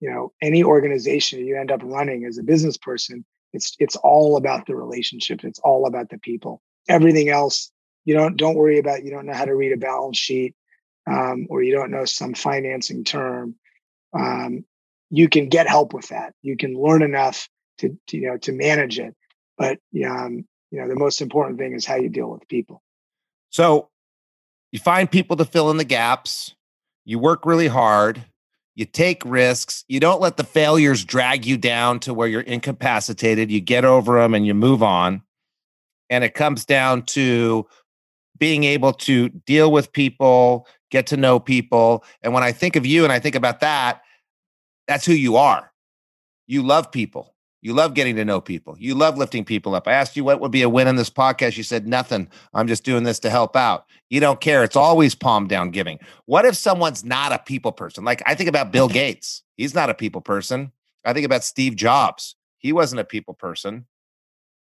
you know, any organization you end up running as a business person, it's it's all about the relationships. It's all about the people. Everything else, you don't don't worry about. You don't know how to read a balance sheet, um, or you don't know some financing term. Um, you can get help with that. You can learn enough to, to you know to manage it. But um, you know, the most important thing is how you deal with people. So you find people to fill in the gaps. You work really hard. You take risks. You don't let the failures drag you down to where you're incapacitated. You get over them and you move on. And it comes down to being able to deal with people, get to know people. And when I think of you and I think about that, that's who you are. You love people. You love getting to know people. You love lifting people up. I asked you what would be a win in this podcast. You said nothing. I'm just doing this to help out. You don't care. It's always palm down giving. What if someone's not a people person? Like I think about Bill Gates. He's not a people person. I think about Steve Jobs. He wasn't a people person.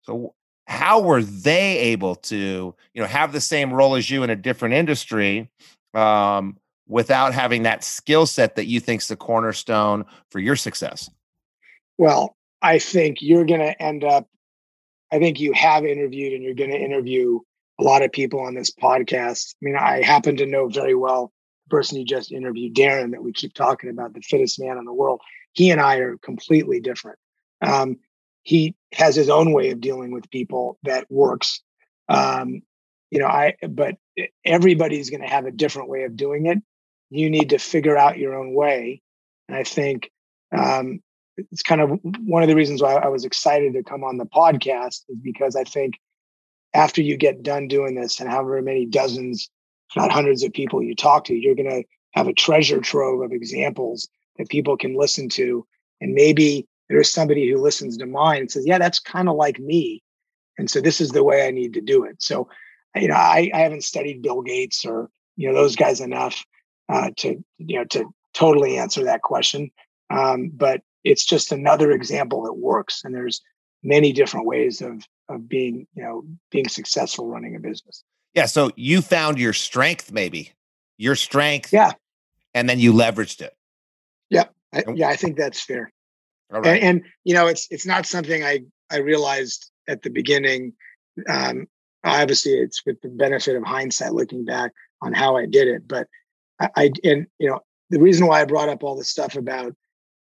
So how were they able to, you know, have the same role as you in a different industry um, without having that skill set that you think is the cornerstone for your success? Well, I think you're going to end up, I think you have interviewed and you're going to interview a lot of people on this podcast. I mean, I happen to know very well the person you just interviewed, Darren, that we keep talking about, the fittest man in the world. He and I are completely different. Um, he has his own way of dealing with people that works. Um, you know, I, but everybody's going to have a different way of doing it. You need to figure out your own way. And I think, um, it's kind of one of the reasons why I was excited to come on the podcast is because I think after you get done doing this and however many dozens, not hundreds of people you talk to, you're going to have a treasure trove of examples that people can listen to. And maybe there's somebody who listens to mine and says, yeah, that's kind of like me. And so this is the way I need to do it. So, you know, I, I haven't studied Bill Gates or, you know, those guys enough uh, to, you know, to totally answer that question. Um, but it's just another example that works. And there's many different ways of, of being, you know, being successful running a business. Yeah. So you found your strength, maybe your strength. Yeah. And then you leveraged it. Yeah. I, yeah. I think that's fair. All right. And, and, you know, it's, it's not something I, I realized at the beginning. Um, obviously it's with the benefit of hindsight, looking back on how I did it. But I, I and, you know, the reason why I brought up all this stuff about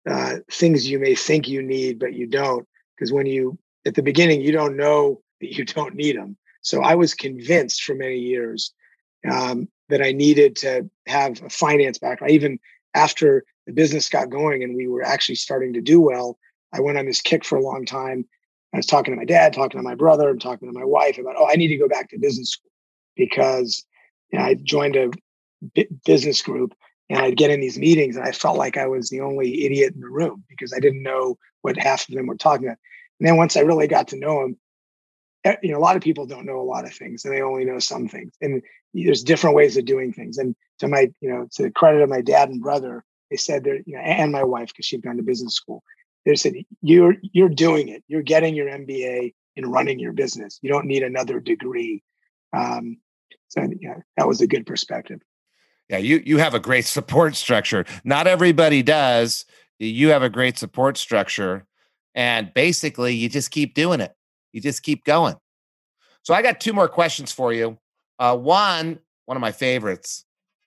uh, things you may think you need, but you don't, because when you, at the beginning, you don't know that you don't need them. So I was convinced for many years um, that I needed to have a finance background. I even after the business got going and we were actually starting to do well, I went on this kick for a long time. I was talking to my dad, talking to my brother, and talking to my wife about, oh, I need to go back to business school, because, you know, I joined a b- business group and I'd get in these meetings and I felt like I was the only idiot in the room because I didn't know what half of them were talking about. And then once I really got to know them, you know, a lot of people don't know a lot of things and they only know some things. And there's different ways of doing things. And to my, you know, to the credit of my dad and brother, they said, they're, you know, and my wife, because she'd gone to business school, they said, you're, you're doing it. You're getting your M B A and running your business. You don't need another degree. Um, so yeah, that was a good perspective. Yeah. You, you have a great support structure. Not everybody does. You have a great support structure, and basically you just keep doing it. You just keep going. So I got two more questions for you. Uh, one, one of my favorites.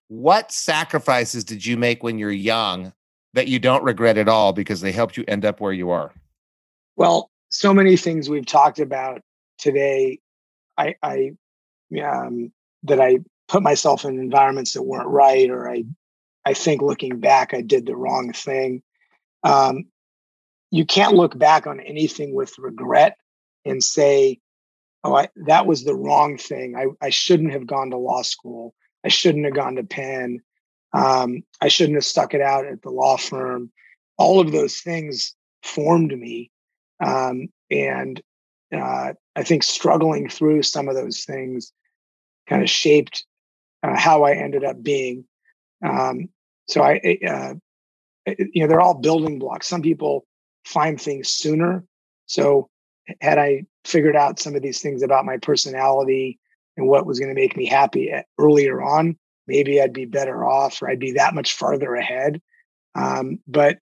What sacrifices did you make when you're young that you don't regret at all because they helped you end up where you are? Well, so many things we've talked about today. I, I um, that I put myself in environments that weren't right, or I, I think looking back, I did the wrong thing. Um, you can't look back on anything with regret and say, oh, I, that was the wrong thing. I, I shouldn't have gone to law school. I shouldn't have gone to Penn. Um, I shouldn't have stuck it out at the law firm. All of those things formed me. Um, and uh, I think struggling through some of those things kind of shaped uh, how I ended up being. Um, so I, uh, you know, they're all building blocks. Some people find things sooner. So had I figured out some of these things about my personality and what was going to make me happy earlier on, maybe I'd be better off, or I'd be that much farther ahead. Um, but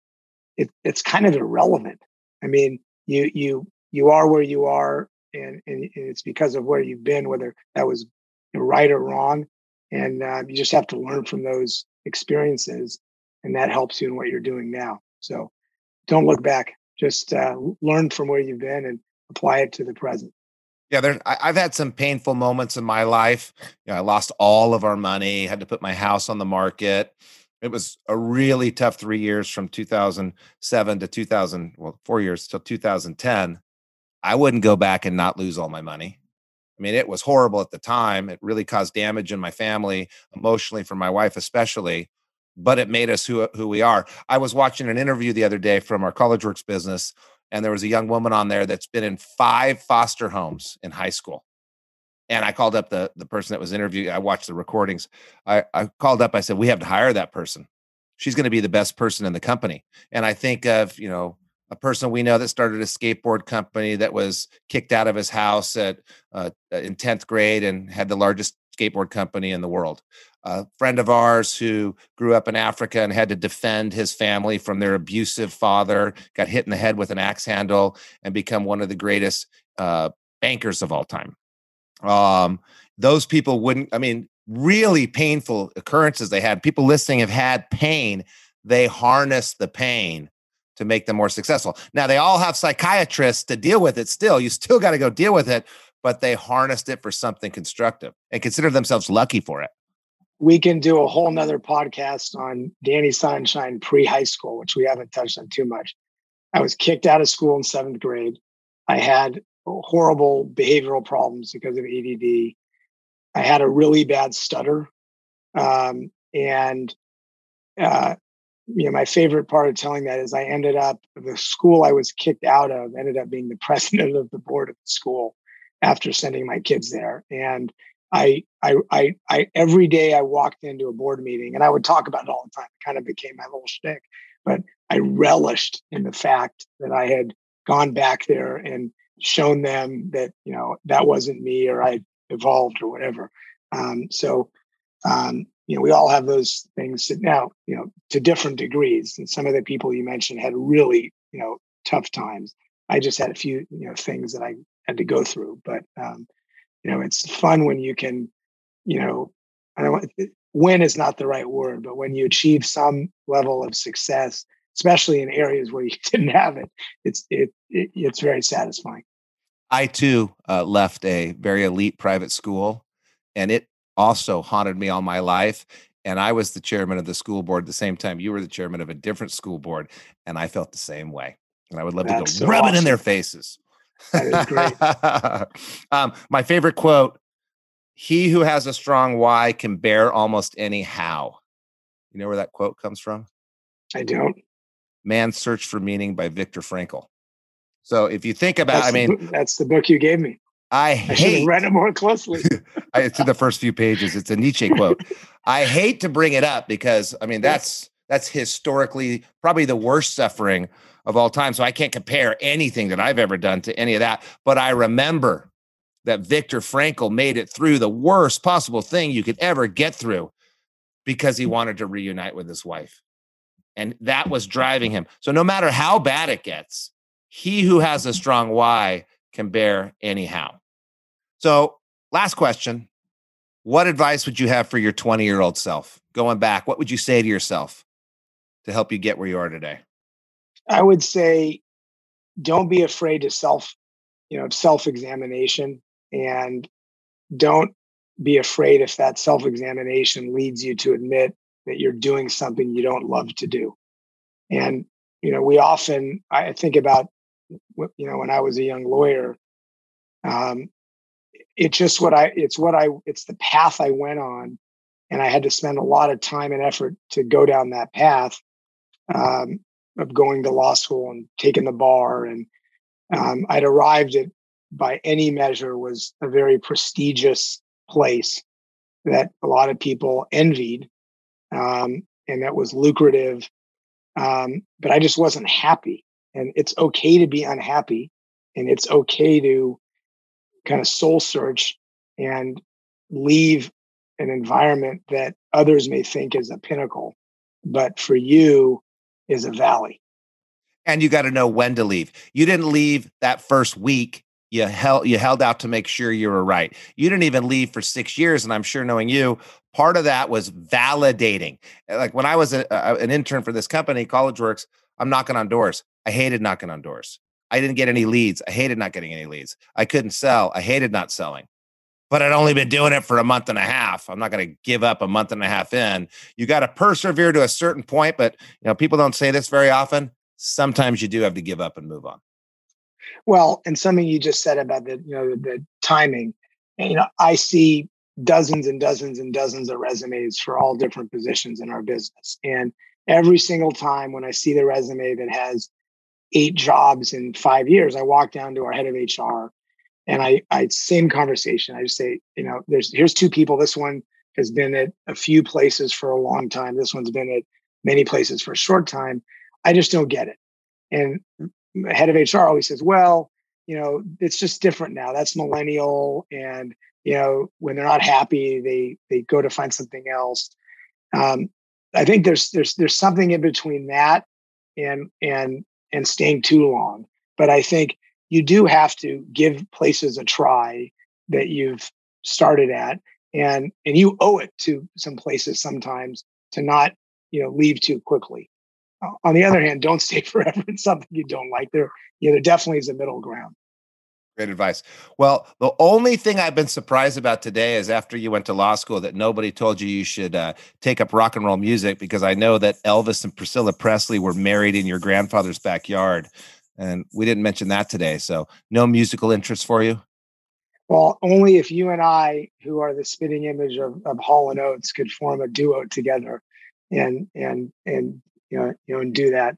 it, it's kind of irrelevant. I mean, you you you are where you are, and, and, and it's because of where you've been, whether that was right or wrong. And uh, you just have to learn from those experiences, and that helps you in what you're doing now. So don't look back. Just uh, learn from where you've been and apply it to the present. Yeah, there, I, I've had some painful moments in my life. You know, I lost all of our money, had to put my house on the market. It was a really tough three years from two thousand seven to two thousand, well, four years till two thousand ten. I wouldn't go back and not lose all my money. I mean, it was horrible at the time. It really caused damage in my family, emotionally for my wife especially, but it made us who, who we are. I was watching an interview the other day from our CollegeWorks business, and there was a young woman on there that's been in five foster homes in high school. And I called up the, the person that was interviewed. I watched the recordings. I, I called up. I said, we have to hire that person. She's going to be the best person in the company. And I think of, you know, a person we know that started a skateboard company that was kicked out of his house at uh, in tenth grade and had the largest skateboard company in the world. A friend of ours who grew up in Africa and had to defend his family from their abusive father, got hit in the head with an axe handle and become one of the greatest uh, bankers of all time. Um, those people wouldn't, I mean, really painful occurrences they had. People listening have had pain. They harness the pain to make them more successful. Now, they all have psychiatrists to deal with it still. You still got to go deal with it, but they harnessed it for something constructive and consider themselves lucky for it. We can do a whole nother podcast on Danny Sonenshine pre-high school, which we haven't touched on too much. I was kicked out of school in seventh grade. I had horrible behavioral problems because of A D D. I had a really bad stutter. Um, and, uh, you know, my favorite part of telling that is I ended up, the school I was kicked out of ended up being the president of the board of the school after sending my kids there. And I, I, I, I, every day I walked into a board meeting and I would talk about it all the time. It kind of became my little shtick, but I relished in the fact that I had gone back there and shown them that, you know, that wasn't me or I evolved or whatever. Um, so, um, you know, we all have those things that now, you know, to different degrees. And some of the people you mentioned had really, you know, tough times. I just had a few, you know, things that I had to go through, but, um, you know, it's fun when you can, you know, I don't want, win is not the right word, but when you achieve some level of success, especially in areas where you didn't have it, it's it, it it's very satisfying. I too uh, left a very elite private school, and it also haunted me all my life. And I was the chairman of the school board at the same time you were the chairman of a different school board, and I felt the same way. And I would love That's to go so rub awesome. It in their faces. That is great. um, my favorite quote, he who has a strong why can bear almost any how. You know where that quote comes from? I don't. Man's Search for Meaning by Viktor Frankl. So if you think about, that's I mean. The, that's the book you gave me. I, I hate. Should read it more closely. It's in the first few pages. It's a Nietzsche quote. I hate to bring it up because, I mean, that's that's historically probably the worst suffering of all time. So I can't compare anything that I've ever done to any of that. But I remember that Viktor Frankl made it through the worst possible thing you could ever get through because he wanted to reunite with his wife. And that was driving him. So no matter how bad it gets, he who has a strong why can bear anyhow. So last question, what advice would you have for your twenty-year-old self? Going back, what would you say to yourself to help you get where you are today? I would say, don't be afraid to self, you know, self-examination, and don't be afraid if that self-examination leads you to admit that you're doing something you don't love to do. And, you know, we often, I think about, you know, when I was a young lawyer, um, it's just what I, it's what I, it's the path I went on. And I had to spend a lot of time and effort to go down that path um, of going to law school and taking the bar. And um, I'd arrived at, by any measure, was a very prestigious place that a lot of people envied. Um, and that was lucrative. Um, but I just wasn't happy. And it's okay to be unhappy. And it's okay to kind of soul search and leave an environment that others may think is a pinnacle, but for you is a valley. And you got to know when to leave. You didn't leave that first week. You held, you held out to make sure you were right. You didn't even leave for six years. And I'm sure, knowing you, part of that was validating. Like when I was a, a, an intern for this company, CollegeWorks, I'm knocking on doors. I hated knocking on doors. I didn't get any leads. I hated not getting any leads. I couldn't sell. I hated not selling. But I'd only been doing it for a month and a half. I'm not going to give up a month and a half in. You got to persevere to a certain point, but you know, people don't say this very often. Sometimes you do have to give up and move on. Well, and something you just said about the, you know, the, the timing, you know, I see dozens and dozens and dozens of resumes for all different positions in our business. And every single time when I see the resume that has eight jobs in five years, I walk down to our head of H R and I, I same conversation. I just say, you know, there's, here's two people. This one has been at a few places for a long time. This one's been at many places for a short time. I just don't get it. And the head of H R always says, well, you know, it's just different now. That's millennial. And, you know, when they're not happy, they, they go to find something else. Um, I think there's, there's, there's something in between that and, and, and staying too long. But I think you do have to give places a try that you've started at, and, and you owe it to some places sometimes to not, you know, leave too quickly. On the other hand, don't stay forever in something you don't like. There, you know, there definitely is a middle ground. Great advice. Well, the only thing I've been surprised about today is after you went to law school that nobody told you you should uh, take up rock and roll music, because I know that Elvis and Priscilla Presley were married in your grandfather's backyard. And we didn't mention that today. So no musical interest for you? Well, only if you and I, who are the spitting image of, of Hall and Oates, could form a duo together and, and, and, you know, you know, and do that.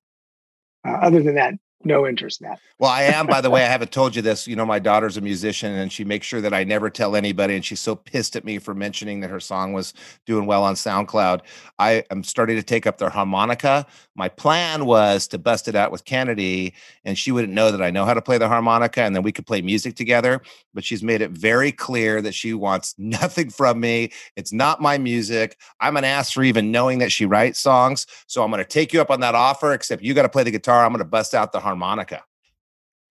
Uh, other than that, no interest, Matt. Well, I am, by the way, I haven't told you this. You know, my daughter's a musician and she makes sure that I never tell anybody. And she's so pissed at me for mentioning that her song was doing well on SoundCloud. I am starting to take up their harmonica. My plan was to bust it out with Kennedy and she wouldn't know that I know how to play the harmonica and then we could play music together. But she's made it very clear that she wants nothing from me. It's not my music. I'm an ass for even knowing that she writes songs. So I'm going to take you up on that offer, except you got to play the guitar. I'm going to bust out the harmonica. Monica.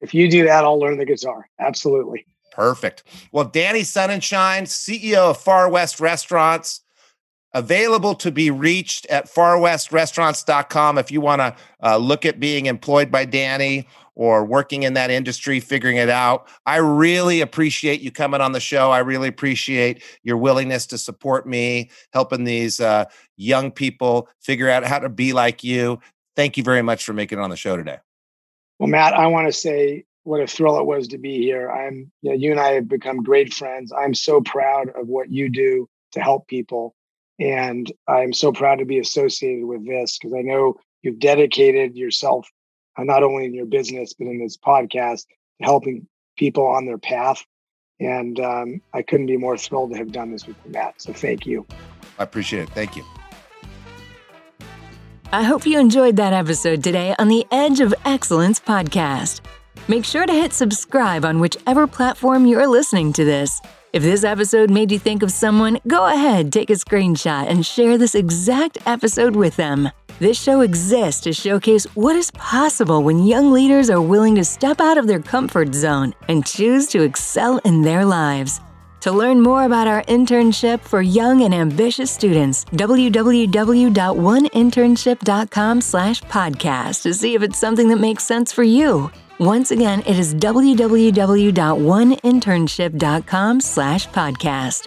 If you do that, I'll learn the guitar. Absolutely. Perfect. Well, Danny Sonenshine, C E O of Far West Restaurants, available to be reached at far west restaurants dot com. If you want to uh, look at being employed by Danny or working in that industry, figuring it out. I really appreciate you coming on the show. I really appreciate your willingness to support me, helping these uh, young people figure out how to be like you. Thank you very much for making it on the show today. Well, Matt, I want to say what a thrill it was to be here. I'm, you know, you and I have become great friends. I'm so proud of what you do to help people. And I'm so proud to be associated with this because I know you've dedicated yourself, not only in your business, but in this podcast, to helping people on their path. And um, I couldn't be more thrilled to have done this with you, Matt. So thank you. I appreciate it. Thank you. I hope you enjoyed that episode today on the Edge of Excellence podcast. Make sure to hit subscribe on whichever platform you're listening to this. If this episode made you think of someone, go ahead, take a screenshot, and share this exact episode with them. This show exists to showcase what is possible when young leaders are willing to step out of their comfort zone and choose to excel in their lives. To learn more about our internship for young and ambitious students, w w w dot one internship dot com slash podcast to see if it's something that makes sense for you. Once again, it is w w w dot one internship dot com slash podcast.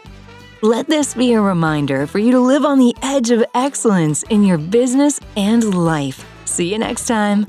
Let this be a reminder for you to live on the edge of excellence in your business and life. See you next time.